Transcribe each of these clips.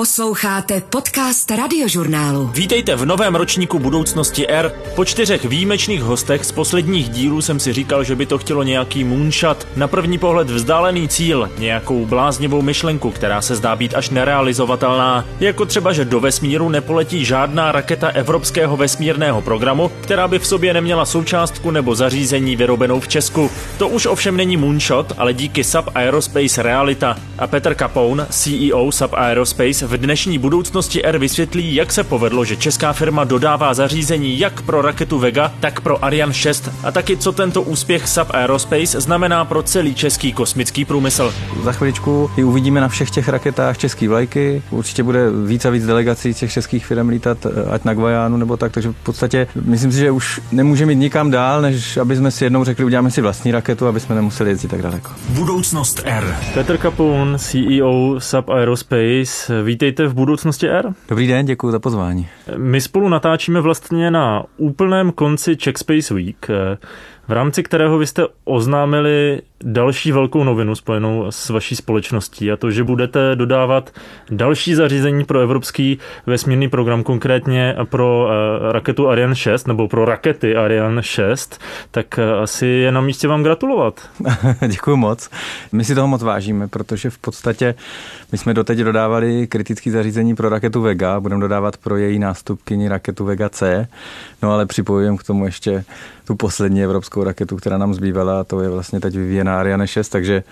Posloucháte podcast Radiožurnálu. Vítejte v novém ročníku Budoucnosti R. Po 4 výjimečných hostech z posledních dílů jsem si říkal, že by to chtělo nějaký moonshot, na první pohled vzdálený cíl, nějakou bláznivou myšlenku, která se zdá být až nerealizovatelná. Jako třeba, že do vesmíru nepoletí žádná raketa evropského vesmírného programu, která by v sobě neměla součástku nebo zařízení vyrobenou v Česku. To už ovšem není moonshot, ale díky Sub Aerospace realita. A Petr Kapoun, CEO Sub Aerospace, v dnešní Budoucnosti R vysvětlí, jak se povedlo, že česká firma dodává zařízení jak pro raketu Vega, tak pro Ariane 6 a taky co tento úspěch Sub Aerospace znamená pro celý český kosmický průmysl. Za chviličku ji uvidíme na všech těch raketách český vlajky. Určitě bude víc a víc delegací těch českých firm lítat, ať na Guajánu nebo tak, takže v podstatě myslím si, že už nemůžeme jít nikam dál, než aby jsme si jednou řekli, uděláme si vlastní raketu, aby jsme nemuseli jezdit tak daleko. Budoucnost R. Petr Kapoun, CEO Sub Aerospace. Vítejte v Budoucnosti R. Dobrý den, děkuji za pozvání. My spolu natáčíme vlastně na úplném konci Czech Space Week, v rámci kterého vy jste oznámili další velkou novinu spojenou s vaší společností, a to, že budete dodávat další zařízení pro evropský vesmírný program, konkrétně pro raketu Ariane 6, nebo pro rakety Ariane 6, tak asi je na místě vám gratulovat. Děkuji moc. My si toho moc vážíme, protože v podstatě my jsme doteď dodávali kritické zařízení pro raketu Vega, budeme dodávat pro její nástupkyni raketu Vega C, no ale připojujeme k tomu ještě tu poslední evropskou raketu, která nám zbývala, a to je vlastně teď vyvíjená Ariane 6, takže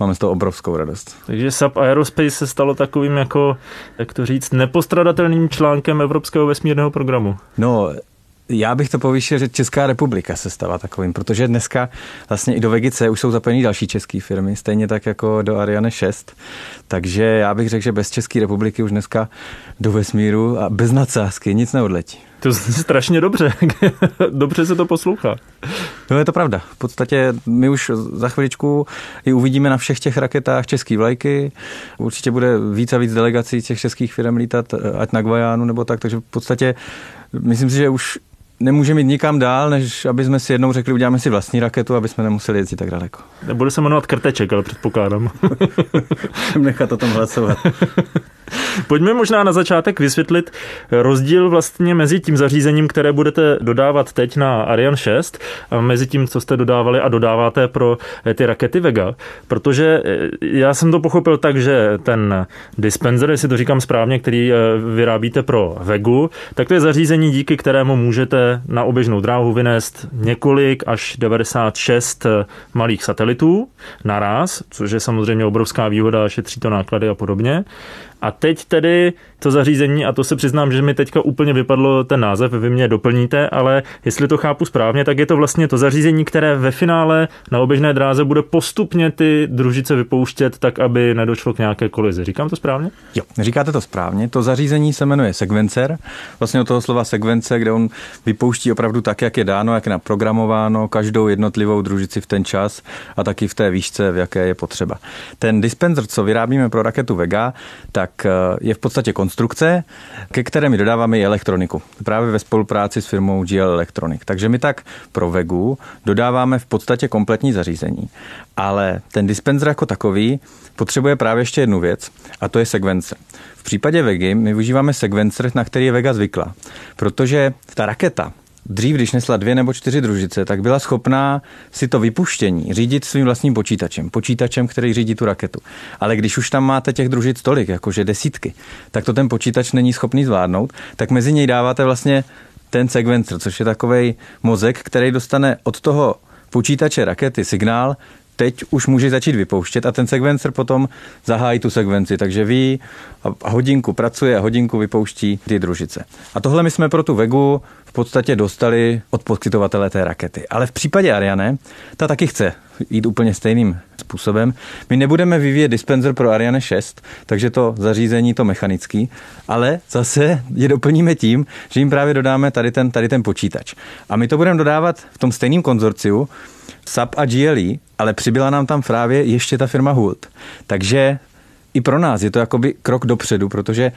máme z toho obrovskou radost. Takže Sub Aerospace se stalo takovým, jako, jak to říct, nepostradatelným článkem evropského vesmírného programu. No, já bych to povýšil, že Česká republika se stala takovým, protože dneska vlastně i do Vega C už jsou zapojené další české firmy, stejně tak jako do Ariane 6, takže já bych řekl, že bez České republiky už dneska do vesmíru a bez nadsázky nic neodletí. To je strašně dobře. Dobře se to poslouchá. No, je to pravda. V podstatě my už za chviličku i uvidíme na všech těch raketách český vlajky. Určitě bude víc a víc delegací těch českých firm lítat, ať na Guajánu nebo tak, takže v podstatě myslím si, že už nemůžeme jít nikam dál, než aby jsme si jednou řekli, uděláme si vlastní raketu, aby jsme nemuseli jezdit tak daleko. Nebude se jmenovat Krteček, ale předpokládám. Nechat o tom hlasovat. Pojďme možná na začátek vysvětlit rozdíl vlastně mezi tím zařízením, které budete dodávat teď na Ariane 6, a mezi tím, co jste dodávali a dodáváte pro ty rakety Vega. Protože já jsem to pochopil tak, že ten dispenser, jestli to říkám správně, který vyrábíte pro Vegu, tak to je zařízení, díky kterému můžete na oběžnou dráhu vynést několik až 96 malých satelitů naraz, což je samozřejmě obrovská výhoda, šetří to náklady a podobně. A teď tedy to zařízení, a to se přiznám, že mi teďka úplně vypadlo ten název, vy mě doplníte, ale jestli to chápu správně, tak je to vlastně to zařízení, které ve finále na oběžné dráze bude postupně ty družice vypouštět tak, aby nedošlo k nějaké kolizi. Říkám to správně? Jo, říkáte to správně. To zařízení se jmenuje sekvencer. Vlastně od toho slova sekvence, kde on vypouští opravdu tak, jak je dáno, jak je naprogramováno, každou jednotlivou družici v ten čas a taky v té výšce, v jaké je potřeba. Ten dispenser, co vyrábíme pro raketu Vega, tak je v podstatě konstrukce, ke které my dodáváme i elektroniku. Právě ve spolupráci s firmou GL Electronic. Takže my tak pro Vegu dodáváme v podstatě kompletní zařízení. Ale ten dispenser jako takový potřebuje právě ještě jednu věc, a to je sekvence. V případě Vegy my využíváme sekvencer, na který je Vega zvyklá. Protože ta raketa dřív, když nesla 2 nebo 4 družice, tak byla schopná si to vypuštění řídit svým vlastním počítačem, který řídí tu raketu. Ale když už tam máte těch družic tolik, jakože desítky, tak to ten počítač není schopný zvládnout, tak mezi něj dáváte vlastně ten sekvencer, což je takovej mozek, který dostane od toho počítače rakety signál, teď už může začít vypouštět, a ten sekvencer potom zahájí tu sekvenci, takže ví a hodinku pracuje a hodinku vypouští ty družice. A tohle my jsme pro tu Vegu v podstatě dostali od poskytovatele té rakety. Ale v případě Ariane, ta taky chce jít úplně stejným způsobem. My nebudeme vyvíjet dispenser pro Ariane 6, takže to zařízení, to mechanický, ale zase je doplníme tím, že jim právě dodáme tady ten počítač. A my to budeme dodávat v tom stejném konzorciu SAP a GLE, ale přibyla nám tam právě ještě ta firma Hult. Takže i pro nás je to jakoby krok dopředu, protože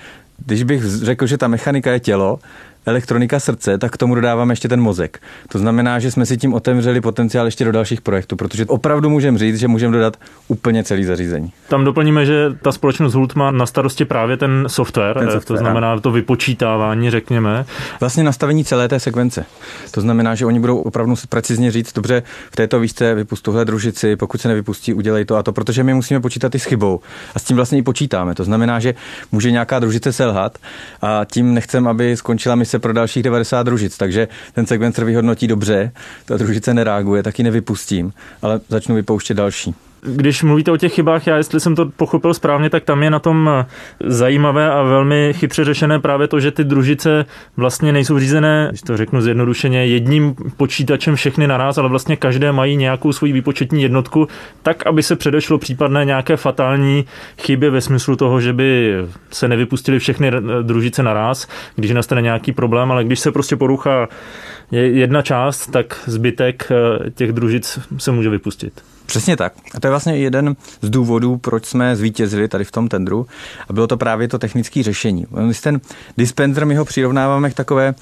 když bych řekl, že ta mechanika je tělo elektronika srdce, tak k tomu dodáváme ještě ten mozek. To znamená, že jsme si tím otevřeli potenciál ještě do dalších projektů, protože opravdu můžeme říct, že můžeme dodat úplně celý zařízení. Tam doplníme, že ta společnost Hult má na starosti právě ten software, to znamená to vypočítávání, řekněme. Vlastně nastavení celé té sekvence. To znamená, že oni budou opravdu precizně říct, dobře, v této výšce vypust tuhle družici, pokud se nevypustí, udělej to a to, protože my musíme počítat i s chybou. A s tím vlastně i počítáme. To znamená, že může nějaká družice selhat a tím nechcem, aby skončila mise pro dalších 90 družic, takže ten sekvencer vyhodnotí dobře, ta družice nereaguje, tak ji nevypustím, ale začnu vypouštět další. Když mluvíte o těch chybách, já jestli jsem to pochopil správně, tak tam je na tom zajímavé a velmi chytře řešené právě to, že ty družice vlastně nejsou řízené, když to řeknu zjednodušeně, jedním počítačem všechny naraz, ale vlastně každé mají nějakou svoji výpočetní jednotku, tak aby se předešlo případné nějaké fatální chyby ve smyslu toho, že by se nevypustily všechny družice naraz, když nastane nějaký problém, ale když se prostě poruchá jedna část, tak zbytek těch družic se může vypustit. Přesně tak. A to je vlastně jeden z důvodů, proč jsme zvítězili tady v tom tendru. A bylo to právě to technické řešení. Ten dispenser, my ho přirovnáváme k takové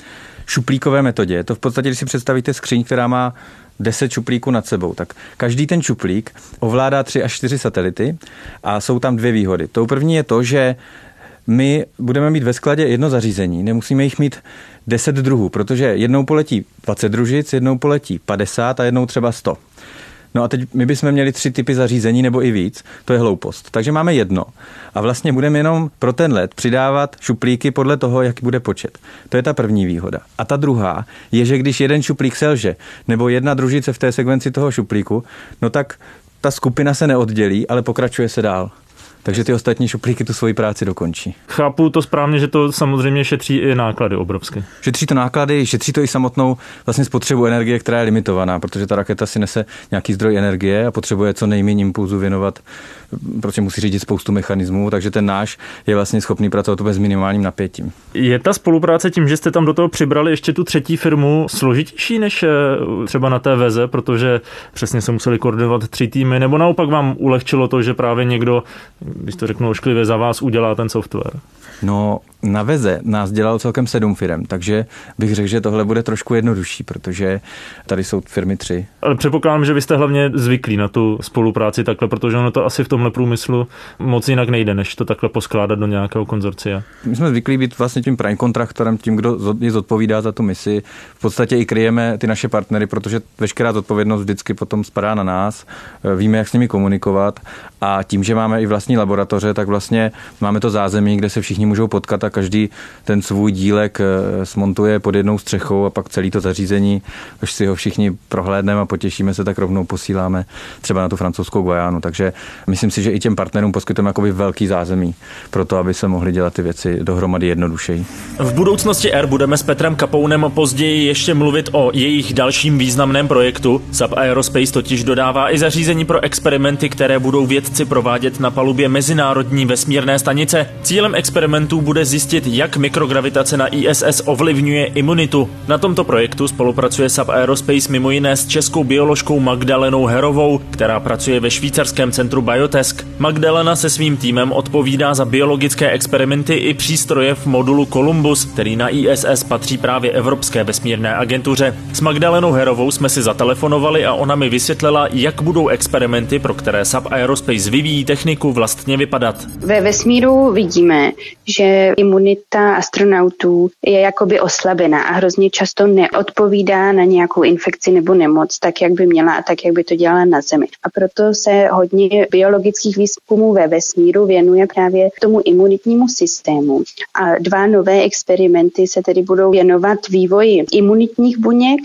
šuplíkové metodě. Je to v podstatě, když si představíte skříň, která má 10 šuplíků nad sebou, tak každý ten šuplík ovládá 3 až 4 satelity a jsou tam dvě výhody. Tou první je to, že my budeme mít ve skladě jedno zařízení, nemusíme jich mít 10 druhů, protože jednou poletí 20 družic, jednou poletí 50 a jednou třeba 100. No a teď my bychom měli 3 typy zařízení nebo i víc, to je hloupost. Takže máme jedno a vlastně budeme jenom pro ten let přidávat šuplíky podle toho, jaký bude počet. To je ta první výhoda. A ta druhá je, že když jeden šuplík selže nebo jedna družice v té sekvenci toho šuplíku, no tak ta skupina se neoddělí, ale pokračuje se dál. Takže ty ostatní šuplíky tu svoji práci dokončí. Chápu to správně, že to samozřejmě šetří i náklady obrovské. Šetří to náklady, šetří to i samotnou vlastně spotřebu energie, která je limitovaná, protože ta raketa si nese nějaký zdroj energie a potřebuje co nejméně impulzu věnovat, protože musí řídit spoustu mechanismů, takže ten náš je vlastně schopný pracovat bez minimálním napětím. Je ta spolupráce tím, že jste tam do toho přibrali ještě tu třetí firmu, složitější než třeba na té Veze, protože přesně se museli koordinovat 3 týmy, nebo naopak vám ulehčilo to, že právě někdo, když to řeknu ošklivě, za vás udělá ten software? No, na Veze nás dělalo celkem 7 firm, takže bych řekl, že tohle bude trošku jednodušší, protože tady jsou firmy 3. Ale předpokládám, že vy jste hlavně zvyklí na tu spolupráci takhle, protože ono to asi v tomhle průmyslu moc jinak nejde, než to takhle poskládat do nějakého konzorcia. My jsme zvyklí být vlastně tím prime kontraktorem, tím, kdo je zodpovídá za tu misi. V podstatě i kryjeme ty naše partnery, protože veškerá zodpovědnost vždycky potom spadá na nás. Víme, jak s nimi komunikovat a tím, že máme i vlastní laboratoře, tak vlastně máme to zázemí, kde se všichni můžou potkat a každý ten svůj dílek smontuje pod jednou střechou a pak celý to zařízení, až si ho všichni prohlédneme a potěšíme se, tak rovnou posíláme třeba na tu francouzskou Guajánu. Takže myslím si, že i těm partnerům poskytujeme jakoby velký zázemí pro to, aby se mohli dělat ty věci dohromady jednodušeji. V budoucnosti R budeme s Petrem Kapounem později ještě mluvit o jejich dalším významném projektu. Sub Aerospace totiž dodává i zařízení pro experimenty, které budou vědci provádět na palubě mezinárodní vesmírné stanice. Cílem experimentů bude zjistit, jak mikrogravitace na ISS ovlivňuje imunitu. Na tomto projektu spolupracuje Sub Aerospace mimo jiné s českou bioložkou Magdalenou Herovou, která pracuje ve švýcarském centru Biotesk. Magdalena se svým týmem odpovídá za biologické experimenty i přístroje v modulu Columbus, který na ISS patří právě Evropské vesmírné agentuře. S Magdalenou Herovou jsme si zatelefonovali a ona mi vysvětlila, jak budou experimenty, pro které Sub Aerospace vyvíjí techniku, vlastně vypadat. Ve vesmíru vidíme, že imunita astronautů je jakoby oslabená a hrozně často neodpovídá na nějakou infekci nebo nemoc, tak jak by měla a tak jak by to dělala na Zemi. A proto se hodně biologických výzkumů ve vesmíru věnuje právě tomu imunitnímu systému. A 2 nové experimenty se tedy budou věnovat vývoji imunitních buněk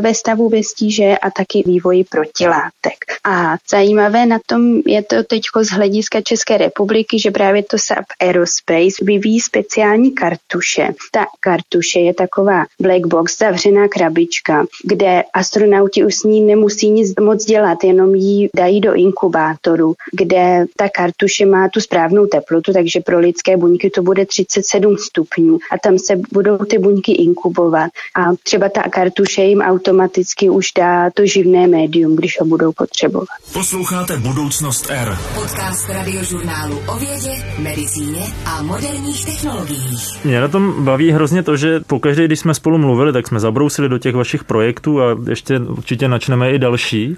ve stavu ve stíže a taky vývoji protilátek. A zajímavé na tom je to teď z hlediska České republiky, že právě to Sub Aerospace vyvíjí speciální kartuše. Ta kartuše je taková black box, zavřená krabička, kde astronauti už s ní nemusí nic moc dělat, jenom ji dají do inkubátoru, kde ta kartuše má tu správnou teplotu, takže pro lidské buňky to bude 37 stupňů a tam se budou ty buňky inkubovat. A třeba ta kartuše jim jim automaticky už dá to živné médium, když ho budou potřebovat. Posloucháte Budoucnost R. Podcast radiožurnálu o vědě, medicíně a moderních technologiích. Mě na tom baví hrozně to, že pokaždé, když jsme spolu mluvili, tak jsme zabrousili do těch vašich projektů a ještě určitě načneme i další.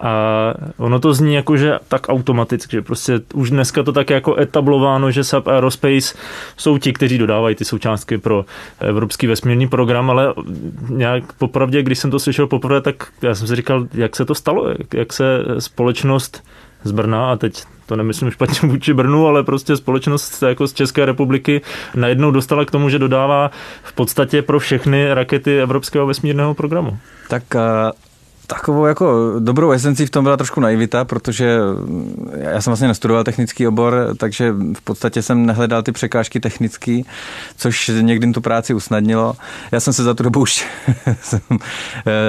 A ono to zní jako, že tak automaticky, že prostě už dneska to tak jako etablováno, že Sub Aerospace jsou ti, kteří dodávají ty součástky pro evropský vesmírný program, ale nějak popravdě, když jsem to slyšel poprvé, tak já jsem si říkal, jak se to stalo, jak se společnost z Brna, a teď to nemyslím špatně vůči Brnu, ale prostě společnost jako z České republiky najednou dostala k tomu, že dodává v podstatě pro všechny rakety evropského vesmírného programu. Tak takovou jako dobrou esencí v tom byla trošku naivita, protože já jsem vlastně nestudoval technický obor, takže v podstatě jsem nehledal ty překážky technické, což někdy tu práci usnadnilo. Já jsem se za tu dobu už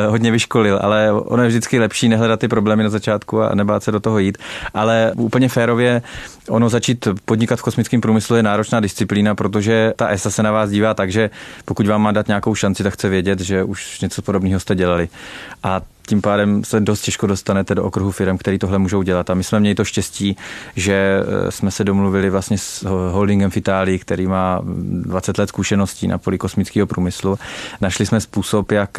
hodně vyškolil, ale ono je vždycky lepší nehledat ty problémy na začátku a nebát se do toho jít. Ale úplně férově ono začít podnikat v kosmickém průmyslu je náročná disciplína, protože ta ESA se na vás dívá tak, že pokud vám má dát nějakou šanci, tak chce vědět, že už něco podobného jste dělali. A tím pádem se dost těžko dostanete do okruhu firm, který tohle můžou dělat. A my jsme měli to štěstí, že jsme se domluvili vlastně s holdingem Fitali, který má 20 let zkušeností na poli kosmického průmyslu. Našli jsme způsob, jak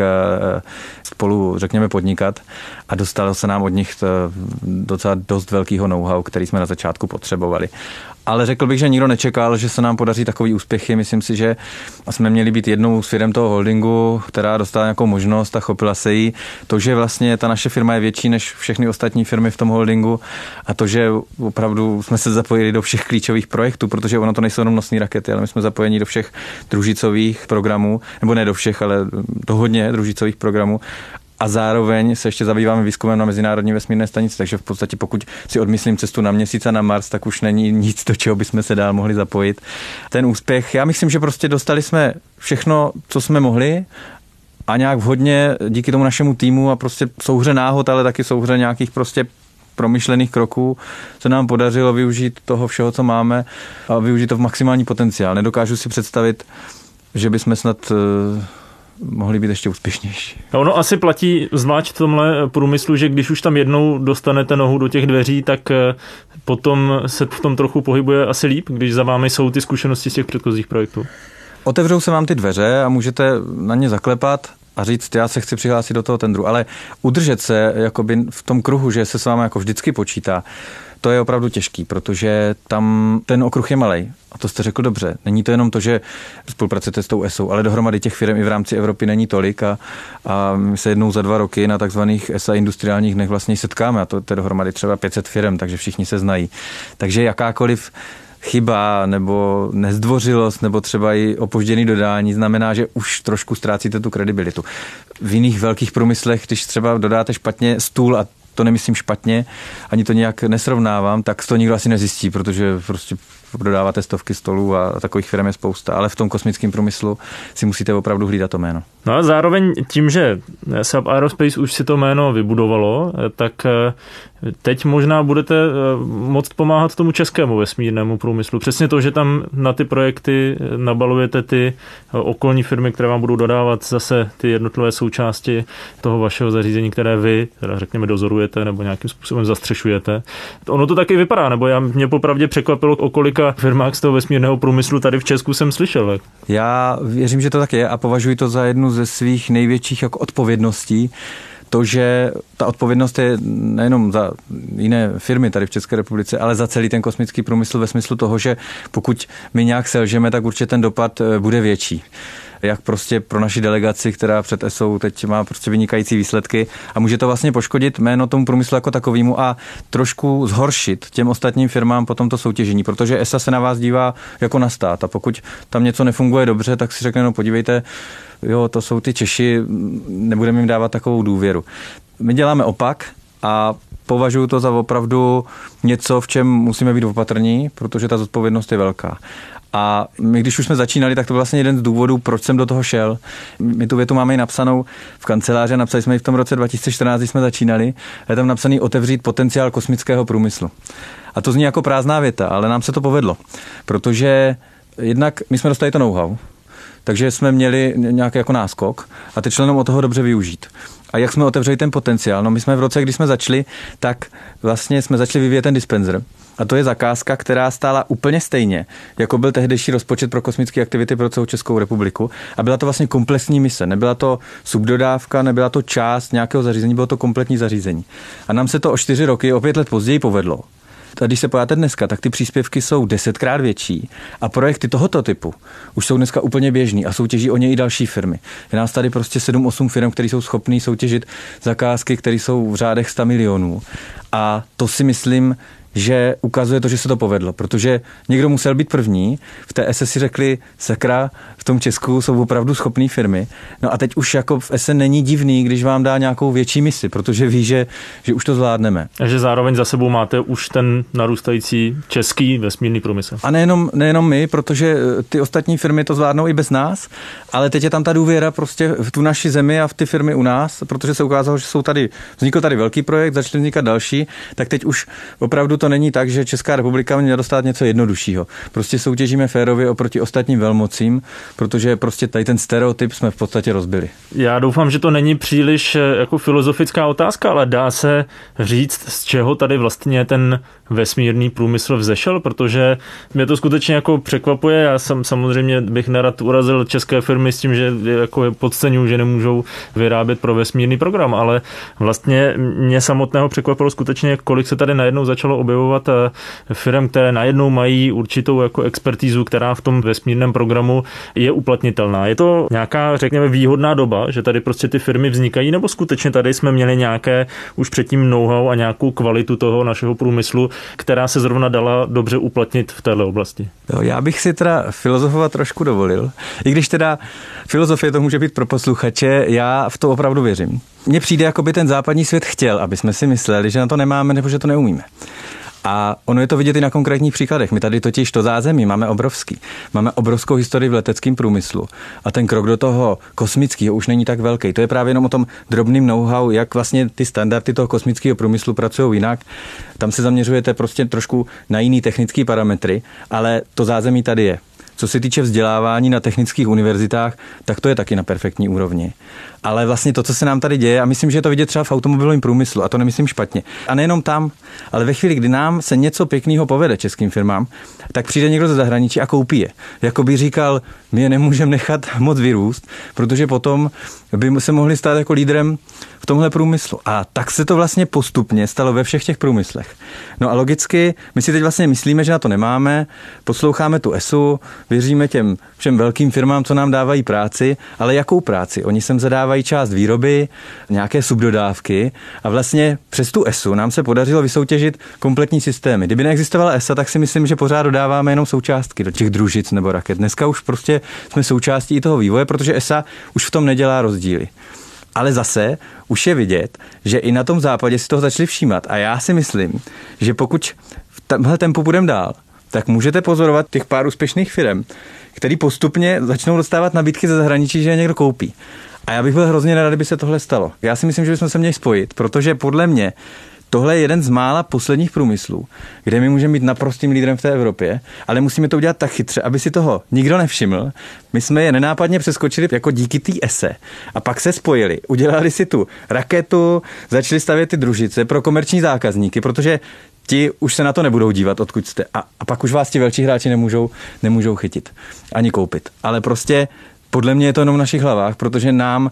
spolu, řekněme, podnikat a dostalo se nám od nich docela dost velkého know-how, který jsme na začátku potřebovali. Ale řekl bych, že nikdo nečekal, že se nám podaří takový úspěchy. Myslím si, že jsme měli být jednou z firem toho holdingu, která dostala nějakou možnost a chopila se jí. To, že vlastně ta naše firma je větší než všechny ostatní firmy v tom holdingu a to, že opravdu jsme se zapojili do všech klíčových projektů, protože ono to nejsou jenom nosné rakety, ale my jsme zapojeni do všech družicových programů, nebo ne do všech, ale do hodně družicových programů. A zároveň se ještě zabýváme výzkumem na mezinárodní vesmírné stanici, takže v podstatě pokud si odmyslím cestu na Měsíc a na Mars, tak už není nic, do čeho bychom se dál mohli zapojit. Ten úspěch, já myslím, že prostě dostali jsme všechno, co jsme mohli a nějak vhodně díky tomu našemu týmu a prostě souhře náhod, ale taky souhře nějakých prostě promyšlených kroků se nám podařilo využít toho všeho, co máme a využít to v maximální potenciál. Nedokážu si představit, že bychom snad mohli být ještě úspěšnější. Ono asi platí zvlášť v tomhle průmyslu, že když už tam jednou dostanete nohu do těch dveří, tak potom se v tom trochu pohybuje asi líp, když za vámi jsou ty zkušenosti z těch předchozích projektů. Otevřou se vám ty dveře a můžete na ně zaklepat a říct, já se chci přihlásit do toho tendru, ale udržet se jakoby v tom kruhu, že se s vámi jako vždycky počítá, to je opravdu těžký, protože tam ten okruh je malej. A to jste řekl dobře. Není to jenom to, že spolupracujete s tou ESO, ale dohromady těch firm i v rámci Evropy není tolik a my se jednou za 2 roky na takzvaných ESA industriálních dnech vlastně setkáme a to je dohromady třeba 500 firm, takže všichni se znají. Takže jakákoliv chyba nebo nezdvořilost nebo třeba i opožděný dodání znamená, že už trošku ztrácíte tu kredibilitu. V jiných velkých průmyslech, když třeba dodáte špatně stůl a to nemyslím špatně, ani to nějak nesrovnávám, tak to nikdo asi nezjistí, protože prostě dodáváte stovky stolů a takových firm je spousta, ale v tom kosmickém průmyslu si musíte opravdu hlídat to jméno. No a zároveň tím, že Sub Aerospace už si to jméno vybudovalo, tak teď možná budete moct pomáhat tomu českému vesmírnému průmyslu. Přesně to, že tam na ty projekty nabalujete ty okolní firmy, které vám budou dodávat zase ty jednotlivé součásti toho vašeho zařízení, které vy, teda řekněme, dozorujete nebo nějakým způsobem zastřešujete. Ono to taky vypadá, nebo mě popravdě překvapilo, o kolika firmách z toho vesmírného průmyslu tady v Česku jsem slyšel. Já věřím, že to tak je a považuji to za jednu ze svých největších jako odpovědností. To, že ta odpovědnost je nejenom za jiné firmy tady v České republice, ale za celý ten kosmický průmysl ve smyslu toho, že pokud my nějak selžeme, tak určitě ten dopad bude větší. Jak prostě pro naši delegaci, která před ESO teď má prostě vynikající výsledky a může to vlastně poškodit jméno tomu průmyslu jako takovému a trošku zhoršit těm ostatním firmám potom to soutěžení, protože ESA se na vás dívá jako na stát a pokud tam něco nefunguje dobře, tak si řekne, no podívejte, jo, to jsou ty Češi, nebudeme jim dávat takovou důvěru. My děláme opak a považuji to za opravdu něco, v čem musíme být opatrní, protože ta zodpovědnost je velká. A my, když už jsme začínali, tak to byl vlastně jeden z důvodů, proč jsem do toho šel. My tu větu máme i napsanou v kanceláři, napsali jsme ji v tom roce 2014, když jsme začínali, je tam napsaný otevřít potenciál kosmického průmyslu. A to zní jako prázdná věta, ale nám se to povedlo, protože jednak my jsme dostali to know-how, Takže jsme měli nějaký jako náskok a teď členům o toho dobře využít. A jak jsme otevřeli ten potenciál? No my jsme v roce, kdy jsme začali, tak vlastně jsme začali vyvíjet ten dispenser. A to je zakázka, která stála úplně stejně, jako byl tehdejší rozpočet pro kosmické aktivity pro celou Českou republiku. A byla to vlastně komplexní mise. Nebyla to subdodávka, nebyla to část nějakého zařízení, bylo to kompletní zařízení. A nám se to o 4 roky, o 5 let později povedlo. A když se pojádáte dneska, tak ty příspěvky jsou 10krát větší a projekty tohoto typu už jsou dneska úplně běžný a soutěží o ně i další firmy. Je nás tady prostě 7-8 firm, které jsou schopné soutěžit zakázky, které jsou v řádech 100 milionů. A to si myslím, že ukazuje to, že se to povedlo, protože někdo musel být první, v té ESE si řekli, sakra, v tom Česku jsou opravdu schopné firmy, no a teď už jako v ESE není divný, když vám dá nějakou větší misi, protože ví, že už to zvládneme. A že zároveň za sebou máte už ten narůstající český vesmírný průmysl. A nejenom my, protože ty ostatní firmy to zvládnou i bez nás, ale teď je tam ta důvěra prostě v tu naši zemi a v ty firmy u nás, protože se ukázalo, že jsou tady, vznikl tady velký projekt, začaly vznikat další, tak teď už opravdu to není tak, že Česká republika měla dostat něco jednoduššího. Prostě soutěžíme férově oproti ostatním velmocím, protože prostě tady ten stereotyp jsme v podstatě rozbili. Já doufám, že to není příliš jako filozofická otázka, ale dá se říct, z čeho tady vlastně ten vesmírný průmysl vzešel, protože mě to skutečně jako překvapuje. Já samozřejmě bych nerad urazil české firmy s tím, že jako podceňuji, že nemůžou vyrábět pro vesmírný program, ale vlastně mě samotného překvapilo skutečně, kolik se tady najednou začalo objevovat firm, které najednou mají určitou jako expertízu, která v tom vesmírném programu je uplatnitelná. Je to nějaká, řekněme, výhodná doba, že tady prostě ty firmy vznikají, nebo skutečně tady jsme měli nějaké už předtím know-how a nějakou kvalitu toho našeho průmyslu, která se zrovna dala dobře uplatnit v této oblasti? Já bych si teda filozofovat trošku dovolil, i když teda filozofie to může být pro posluchače, já v to opravdu věřím. Mně přijde, jako by ten západní svět chtěl, aby jsme si mysleli, že na to nemáme nebo že to neumíme. A ono je to vidět i na konkrétních příkladech. My tady totiž to zázemí máme obrovský. Máme obrovskou historii v leteckém průmyslu. A ten krok do toho kosmického už není tak velký. To je právě jenom o tom drobným know-how, jak vlastně ty standardy toho kosmického průmyslu pracují jinak. Tam se zaměřujete prostě trošku na jiný technický parametry, ale to zázemí tady je. Co se týče vzdělávání na technických univerzitách, tak to je taky na perfektní úrovni. Ale vlastně to, co se nám tady děje, a myslím, že je to vidět třeba v automobilovém průmyslu, a to nemyslím špatně. A nejenom tam, ale ve chvíli, kdy nám se něco pěkného povede českým firmám, tak přijde někdo ze zahraničí a koupí je. Jakoby říkal, my je nemůžeme nechat moc vyrůst, protože potom by se mohli stát jako lídrem v tomhle průmyslu. A tak se to vlastně postupně stalo ve všech těch průmyslech. No a logicky, my si teď vlastně myslíme, že na to nemáme, posloucháme tu ESU, věříme těm všem velkým firmám, co nám dávají práci, ale jakou práci? Oni sem zadávají část výroby, nějaké subdodávky a vlastně přes tu ESU nám se podařilo vysoutěžit kompletní systémy. Kdyby neexistovala ESA, tak si myslím, že pořád dodáváme jenom součástky do těch družic nebo raket. Dneska už prostě jsme součástí i toho vývoje, protože ESA už v tom nedělá rozdíly. Ale zase už je vidět, že i na tom západě si toho začali všímat. A já si myslím, že pokud v tomhle tempu půjdeme dál, tak můžete pozorovat těch pár úspěšných firm, který postupně začnou dostávat nabídky ze zahraničí, že je někdo koupí. A já bych byl hrozně nerad, kdyby se tohle stalo. Já si myslím, že bychom se měli spojit, protože podle mě tohle je jeden z mála posledních průmyslů, kde my můžeme být naprostým lídrem v té Evropě, ale musíme to udělat tak chytře, aby si toho nikdo nevšiml. My jsme je nenápadně přeskočili jako díky té ESE a pak se spojili. Udělali si tu raketu, začali stavět ty družice pro komerční zákazníky, protože ti už se na to nebudou dívat, odkud jste. A pak už vás ti velcí hráči nemůžou chytit ani koupit. Ale prostě podle mě je to jenom v našich hlavách, protože nám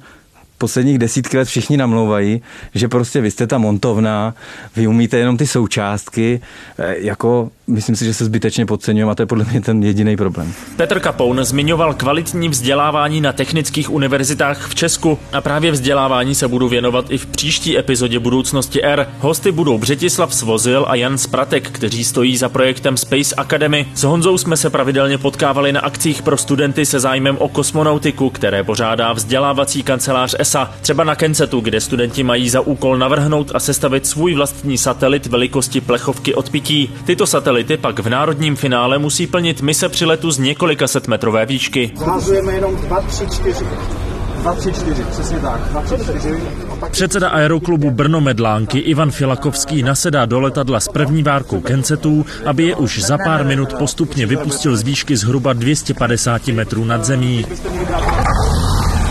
posledních 10 let všichni namlouvají, že prostě vy jste ta montovna, vy umíte jenom ty součástky, jako myslím si, že se zbytečně podceňujeme a to je podle mě ten jediný problém. Petr Kapoun zmiňoval kvalitní vzdělávání na technických univerzitách v Česku a právě vzdělávání se budu věnovat i v příští epizodě Budoucnosti R. Hosty budou Břetislav Svozil a Jan Spratek, kteří stojí za projektem Space Academy. S Honzou jsme se pravidelně potkávali na akcích pro studenty se zájmem o kosmonautiku, které pořádá vzdělávací kancelář ESA, třeba na CanSatu, kde studenti mají za úkol navrhnout a sestavit svůj vlastní satelit velikosti plechovky od pití. Tyto satelity pak v národním finále musí plnit mise při letu z několika setmetrové výšky. Zhazujeme jenom 2, 3, 4. 234, přesně tak, 234. Předseda aeroklubu Brno-Medlánky Ivan Filakovský nasedá do letadla s první várkou CanSatů, aby je už za pár minut postupně vypustil z výšky zhruba 250 metrů nad zemí.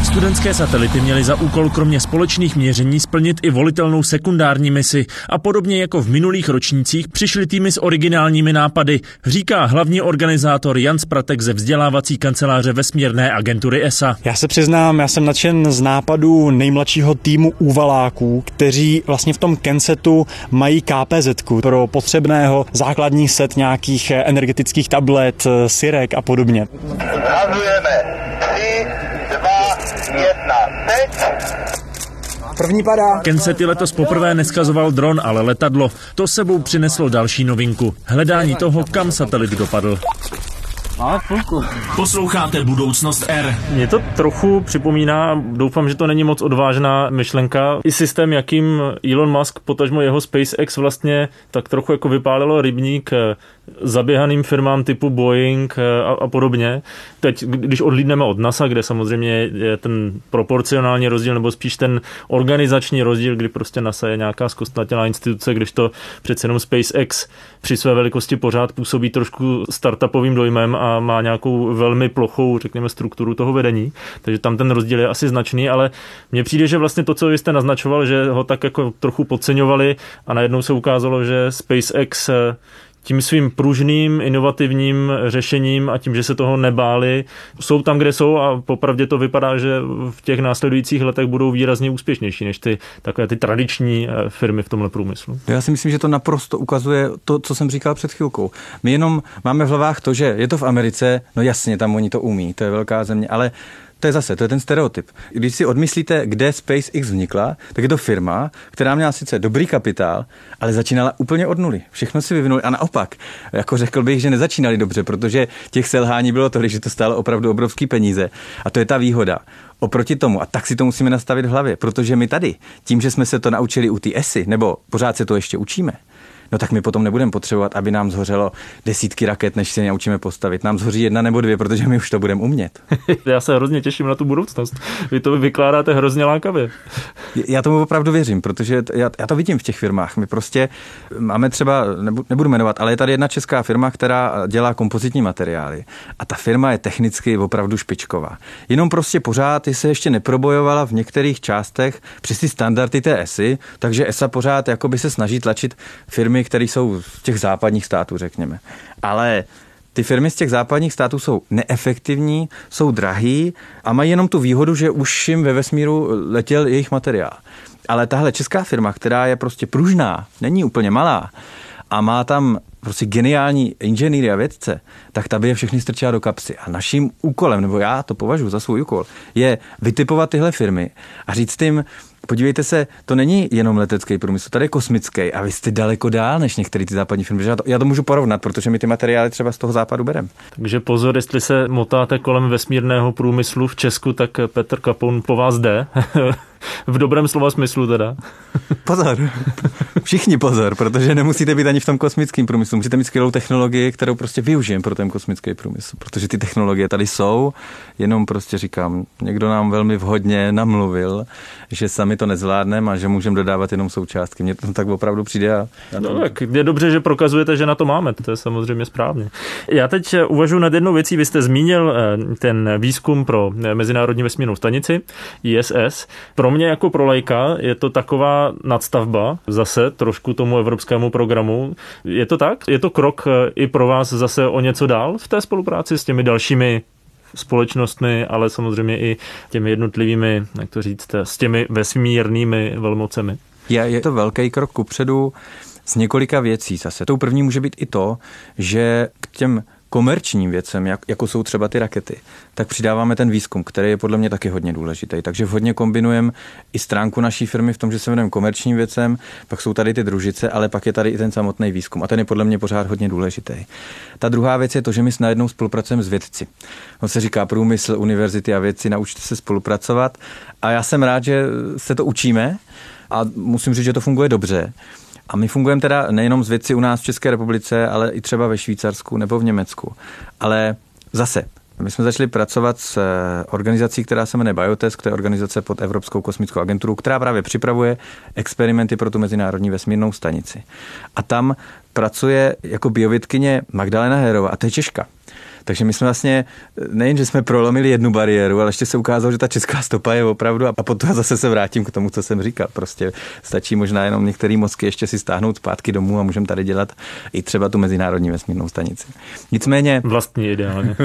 Studentské satelity měly za úkol kromě společných měření splnit i volitelnou sekundární misi a podobně jako v minulých ročnících přišly týmy s originálními nápady, říká hlavní organizátor Jan Spratek ze vzdělávací kanceláře vesmírné agentury ESA. Já se přiznám, já jsem nadšen z nápadu nejmladšího týmu úvaláků, kteří vlastně v tom CanSatu mají KPZ-ku pro potřebného základní set nějakých energetických tablet, sirek a podobně. Zrazujeme. 3, 2, 1, 5. První padá. CanSat letos poprvé neskazoval dron, ale letadlo. To sebou přineslo další novinku. Hledání toho, kam satelit dopadl. Posloucháte Budoucnost R. Mě to trochu připomíná, doufám, že to není moc odvážná myšlenka, i systém, jakým Elon Musk, potažmo jeho SpaceX vlastně, tak trochu jako vypálilo rybník zaběhaným firmám typu Boeing a podobně. Teď, když odlídneme od NASA, kde samozřejmě je ten proporcionální rozdíl, nebo spíš ten organizační rozdíl, kdy prostě NASA je nějaká zkostnatělá instituce, když to přece jenom SpaceX při své velikosti pořád působí trošku startupovým dojmem a má nějakou velmi plochou, řekněme, strukturu toho vedení. Takže tam ten rozdíl je asi značný, ale mně přijde, že vlastně to, co vy jste naznačoval, že ho tak jako trochu podceňovali a najednou se ukázalo, že SpaceX tím svým pružným, inovativním řešením a tím, že se toho nebáli, jsou tam, kde jsou a popravdě to vypadá, že v těch následujících letech budou výrazně úspěšnější než takové ty tradiční firmy v tomhle průmyslu. Já si myslím, že to naprosto ukazuje to, co jsem říkal před chvilkou. My jenom máme v hlavách to, že je to v Americe, no jasně, tam oni to umí, to je velká země, ale to je ten stereotyp. Když si odmyslíte, kde SpaceX vznikla, tak je to firma, která měla sice dobrý kapitál, ale začínala úplně od nuly. Všechno si vyvinuli a naopak, jako řekl bych, že nezačínali dobře, protože těch selhání bylo tolik, že to stálo opravdu obrovský peníze. A to je ta výhoda oproti tomu. A tak si to musíme nastavit v hlavě, protože my tady, tím, že jsme se to naučili u té ESA, nebo pořád se to ještě učíme, no tak my potom nebudeme potřebovat, aby nám zhořelo desítky raket, než si je naučíme postavit. Nám zhoří 1 nebo 2, protože my už to budeme umět. Já se hrozně těším na tu budoucnost. Vy to vykládáte hrozně lákavě. Já tomu opravdu věřím, protože já to vidím v těch firmách. My prostě máme třeba, nebudu jmenovat, ale je tady jedna česká firma, která dělá kompozitní materiály. A ta firma je technicky opravdu špičková. Jenom prostě pořád se ještě neprobojovala v některých částech přes ty standardy té ESI, takže ESA pořád jakoby se snaží tlačit firmy, které jsou z těch západních států, řekněme. Ale ty firmy z těch západních států jsou neefektivní, jsou drahý a mají jenom tu výhodu, že už jim ve vesmíru letěl jejich materiál. Ale tahle česká firma, která je prostě pružná, není úplně malá a má tam prostě geniální inženýry a vědce, tak ta by je všechny strčila do kapsy. A naším úkolem, nebo já to považuji za svůj úkol, je vytipovat tyhle firmy a říct jim, podívejte se, to není jenom letecký průmysl, tady je kosmický a vy jste daleko dál než některé ty západní firmy. Já to můžu porovnat, protože my ty materiály třeba z toho západu bereme. Takže pozor, jestli se motáte kolem vesmírného průmyslu v Česku, tak Petr Kapoun po vás jde. V dobrém slova smyslu teda. Pozor. Všichni pozor, protože nemusíte být ani v tom kosmickém průmyslu. Musíte mít skvělou technologii, kterou prostě využijeme pro ten kosmický průmysl, protože ty technologie tady jsou, jenom prostě říkám, někdo nám velmi vhodně namluvil, že sami to nezvládneme a že můžeme dodávat jenom součástky. Mně to tak opravdu přijde. No tak je dobře, že prokazujete, že na to máme, to je samozřejmě správně. Já teď uvažuji nad jednou věcí, vy jste zmínil ten výzkum pro Mezinárodní vesmírnou stanici ISS. Pro mě jako pro laika je to taková nadstavba zase trošku tomu evropskému programu. Je to tak? Je to krok i pro vás zase o něco dál v té spolupráci s těmi dalšími společnostmi, ale samozřejmě i těmi jednotlivými, jak to říct, s těmi vesmírnými velmocemi? Je to velký krok kupředu z několika věcí zase. Tou první může být i to, že k těm komerčním věcem, jako jsou třeba ty rakety, tak přidáváme ten výzkum, který je podle mě taky hodně důležitý. Takže hodně kombinujeme i stránku naší firmy v tom, že se věnujeme komerčním věcem, pak jsou tady ty družice, ale pak je tady i ten samotný výzkum a ten je podle mě pořád hodně důležitý. Ta druhá věc je to, že my najednou spolupracujeme s vědci. On se říká průmysl, univerzity a vědci, naučte se spolupracovat a já jsem rád, že se to učíme a musím říct, že to funguje dobře. A my fungujeme teda nejenom z věci u nás v České republice, ale i třeba ve Švýcarsku nebo v Německu. Ale zase, My jsme začali pracovat s organizací, která se jmenuje Biotesk, to je organizace pod Evropskou kosmickou agenturu, která právě připravuje experimenty pro tu mezinárodní vesmírnou stanici. A tam pracuje jako biovědkyně Magdalena Herová, a to je Češka. Takže my jsme vlastně nejen, že jsme prolomili jednu bariéru, ale ještě se ukázalo, že ta česká stopa je opravdu, a potom zase se vrátím k tomu, co jsem říkal. Prostě stačí možná jenom některé mozky ještě si stáhnout zpátky domů a můžeme tady dělat i třeba tu mezinárodní vesmírnou stanici. Nicméně... Vlastně ideálně.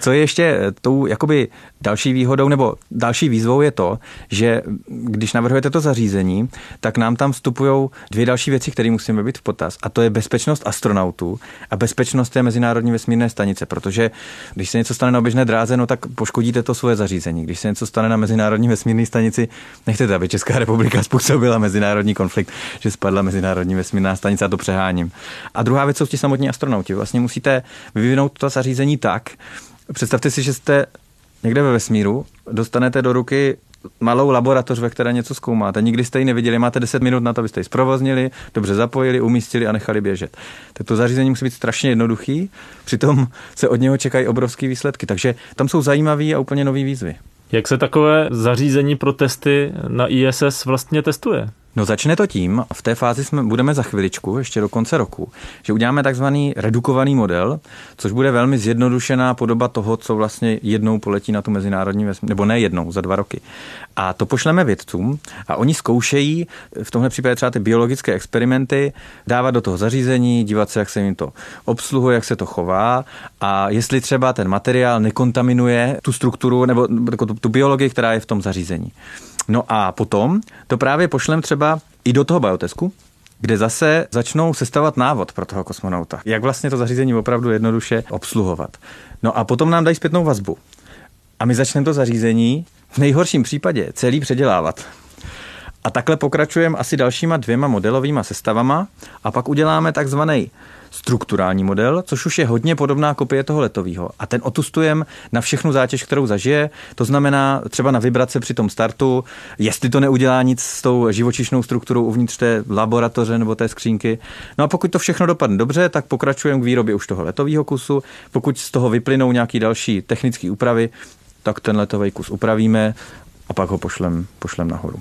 Co je ještě tou jakoby další výhodou nebo další výzvou je to, že když navrhujete to zařízení, tak nám tam vstupují dvě další věci, které musíme být v potaz, a to je bezpečnost astronautů a bezpečnost té mezinárodní vesmírné stanice. Protože když se něco stane na běžné dráze, no tak poškodíte to svoje zařízení. Když se něco stane na mezinárodní vesmírné stanici, nechcete, aby Česká republika způsobila mezinárodní konflikt, že spadla mezinárodní vesmírná stanice, a to přeháním. A druhá věc jsou ti samotní astronauti. Vlastně musíte vyvinout to zařízení tak. Představte si, že jste někde ve vesmíru, dostanete do ruky malou laboratoř, ve které něco zkoumáte. Nikdy jste ji neviděli, máte 10 minut na to, abyste ji zprovoznili, dobře zapojili, umístili a nechali běžet. Tak to zařízení musí být strašně jednoduchý, přitom se od něho čekají obrovský výsledky, takže tam jsou zajímavý a úplně nový výzvy. Jak se takové zařízení pro testy na ISS vlastně testuje? No začne to tím, v té fázi budeme za chviličku, ještě do konce roku, že uděláme takzvaný redukovaný model, což bude velmi zjednodušená podoba toho, co vlastně jednou poletí na tu mezinárodní vesmír, nebo ne jednou, za 2 roky. A to pošleme vědcům a oni zkoušejí, v tomhle případě třeba ty biologické experimenty, dávat do toho zařízení, dívat se, jak se jim to obsluhuje, jak se to chová a jestli třeba ten materiál nekontaminuje tu strukturu nebo tu biologii, která je v tom zařízení. No a potom to právě pošlem třeba i do toho biotesku, kde zase začnou sestavovat návod pro toho kosmonauta. Jak vlastně to zařízení opravdu jednoduše obsluhovat. No a potom nám dají zpětnou vazbu. A my začneme to zařízení v nejhorším případě celý předělávat. A takhle pokračujeme asi dalšíma 2 modelovýma sestavama a pak uděláme takzvaný strukturální model, což už je hodně podobná kopie toho letového. A ten otustujeme na všechnu zátěž, kterou zažije, to znamená třeba na vibrace při tom startu, jestli to neudělá nic s tou živočišnou strukturou uvnitř té laboratoře nebo té skřínky. No a pokud to všechno dopadne dobře, tak pokračujeme k výrobě už toho letového kusu. Pokud z toho vyplynou nějaké další technické úpravy, tak ten letový kus upravíme a pak ho pošlem nahoru.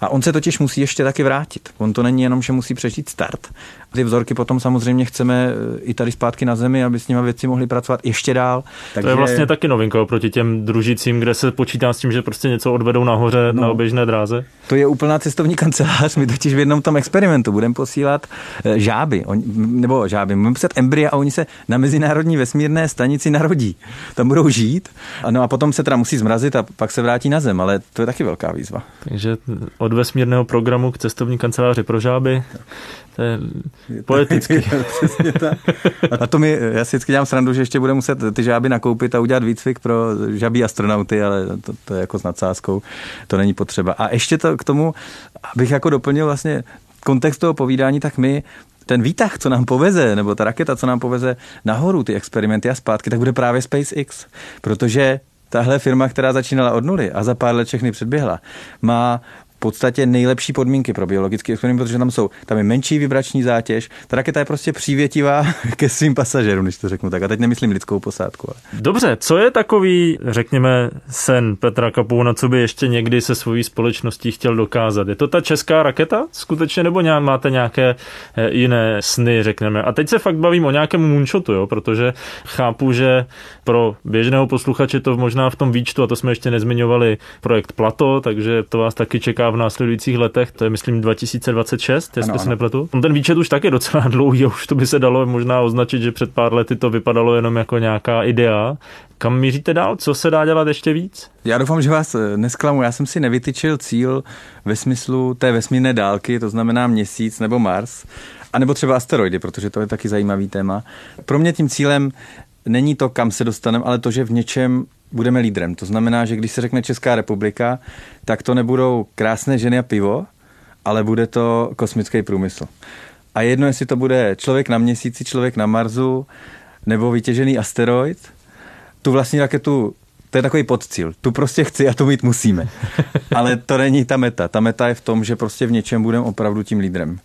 A on se totiž musí ještě taky vrátit. On to není jenom, že musí přežít start. Ty vzorky potom samozřejmě chceme i tady zpátky na Zemi, aby s nimi vědci mohli pracovat ještě dál. Takže... To je vlastně taky novinka proti těm družicím, kde se počítá s tím, že prostě něco odvedou nahoře na oběžné dráze. To je úplná cestovní kancelář. My totiž v jednom tom experimentu budeme posílat žáby. Budeme posílat embrya a oni se na mezinárodní vesmírné stanici narodí. Tam budou žít. No a potom se teda musí zmrazit a pak se vrátí na Zem, ale to je taky velká výzva. Takže od vesmírného programu k cestovní kanceláři pro žáby, to je poetický. Přesně tak. A to já si vždycky dělám srandu, že ještě budu muset ty žáby nakoupit a udělat výcvik pro žabí astronauty, ale to je jako s nadsázkou, to není potřeba. A ještě to k tomu, abych jako doplnil vlastně kontext toho povídání, tak my ten výtah, co nám poveze, nebo ta raketa, co nám poveze nahoru ty experimenty a zpátky, tak bude právě SpaceX, protože tahle firma, která začínala od nuly a za pár let všechny předběhla, má v podstatě nejlepší podmínky pro biologický experiment, protože tam je menší vibrační zátěž. Ta raketa je prostě přívětivá ke svým pasažérům, když to řeknu tak. A teď nemyslím lidskou posádku. Ale... Dobře, co je takový, řekněme, sen Petra Kapouna, co by ještě někdy se svojí společností chtěl dokázat? Je to ta česká raketa skutečně, nebo máte nějaké jiné sny, řekněme? A teď se fakt bavím o nějakém moonshotu, jo? Protože chápu, že pro běžného posluchače to možná v tom výčtu, a to jsme ještě nezmiňovali, projekt Plato, takže to vás taky čeká v následujících letech, to je myslím 2026, jestli se nepletu. Ten výčet už taky je docela dlouhý a už to by se dalo možná označit, že před pár lety to vypadalo jenom jako nějaká idea. Kam míříte dál? Co se dá dělat ještě víc? Já doufám, že vás nesklamu. Já jsem si nevytyčil cíl ve smyslu té vesmírné dálky, to znamená Měsíc nebo Mars, anebo třeba asteroidy, protože to je taky zajímavý téma. Pro mě tím cílem není to, kam se dostaneme, ale to, že v něčem budeme lídrem. To znamená, že když se řekne Česká republika, tak to nebudou krásné ženy a pivo, ale bude to kosmický průmysl. A jedno, jestli to bude člověk na Měsíci, člověk na Marsu, nebo vytěžený asteroid, tu vlastní raketu, to je takový podcíl. Tu prostě chci a to mít musíme. Ale to není ta meta. Ta meta je v tom, že prostě v něčem budeme opravdu tím lídrem.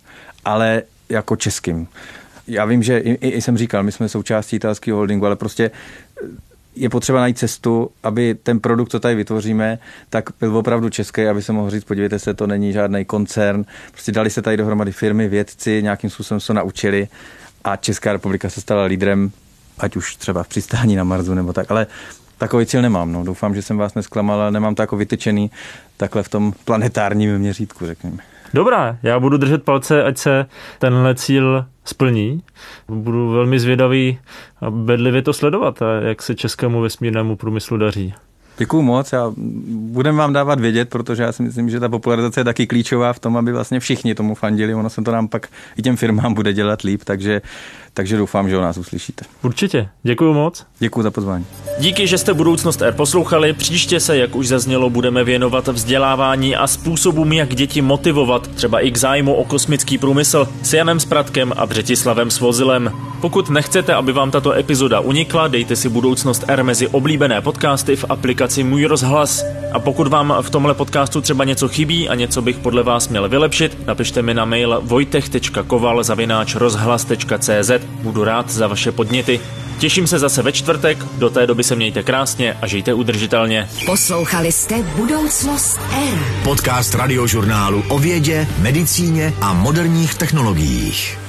Ale jako českým. Já vím, že i jsem říkal, my jsme součástí italského holdingu, ale prostě je potřeba najít cestu, aby ten produkt, co tady vytvoříme, tak byl opravdu český, aby se mohl říct, podívejte se, to není žádný koncern, prostě dali se tady dohromady firmy, vědci, nějakým způsobem se naučili a Česká republika se stala lídrem, ať už třeba v přistání na Marsu nebo tak, ale takový cíl nemám, no. Doufám, že jsem vás nesklamal, ale nemám to jako vytyčený takhle v tom planetárním měřítku, řekněme. Dobrá, já budu držet palce, ať se tenhle cíl splní. Budu velmi zvědavý a bedlivě to sledovat, jak se českému vesmírnému průmyslu daří. Děkuju moc a budeme vám dávat vědět, protože já si myslím, že ta popularizace je taky klíčová v tom, aby vlastně všichni tomu fandili. Ono se to nám pak i těm firmám bude dělat líp, takže doufám, že o nás uslyšíte. Určitě. Děkuju moc. Děkuju za pozvání. Díky, že jste Budoucnost Air poslouchali. Příště se, jak už zaznělo, budeme věnovat vzdělávání a způsobům, jak děti motivovat, třeba i k zájmu o kosmický průmysl, s Janem Spratkem a Břetislavem Svozilem. Pokud nechcete, aby vám tato epizoda unikla, dejte si Budoucnost Air mezi oblíbené podcasty v aplikaci Můj rozhlas. A pokud vám v tomhle podcastu třeba něco chybí a něco bych podle vás měl vylepšit, napište mi na mail vojtech.koval@rozhlas.cz. Budu rád za vaše podněty. Těším se zase ve čtvrtek, do té doby se mějte krásně a žijte udržitelně. Poslouchali jste Budoucnost Air. Podcast radiožurnálu o vědě, medicíně a moderních technologiích.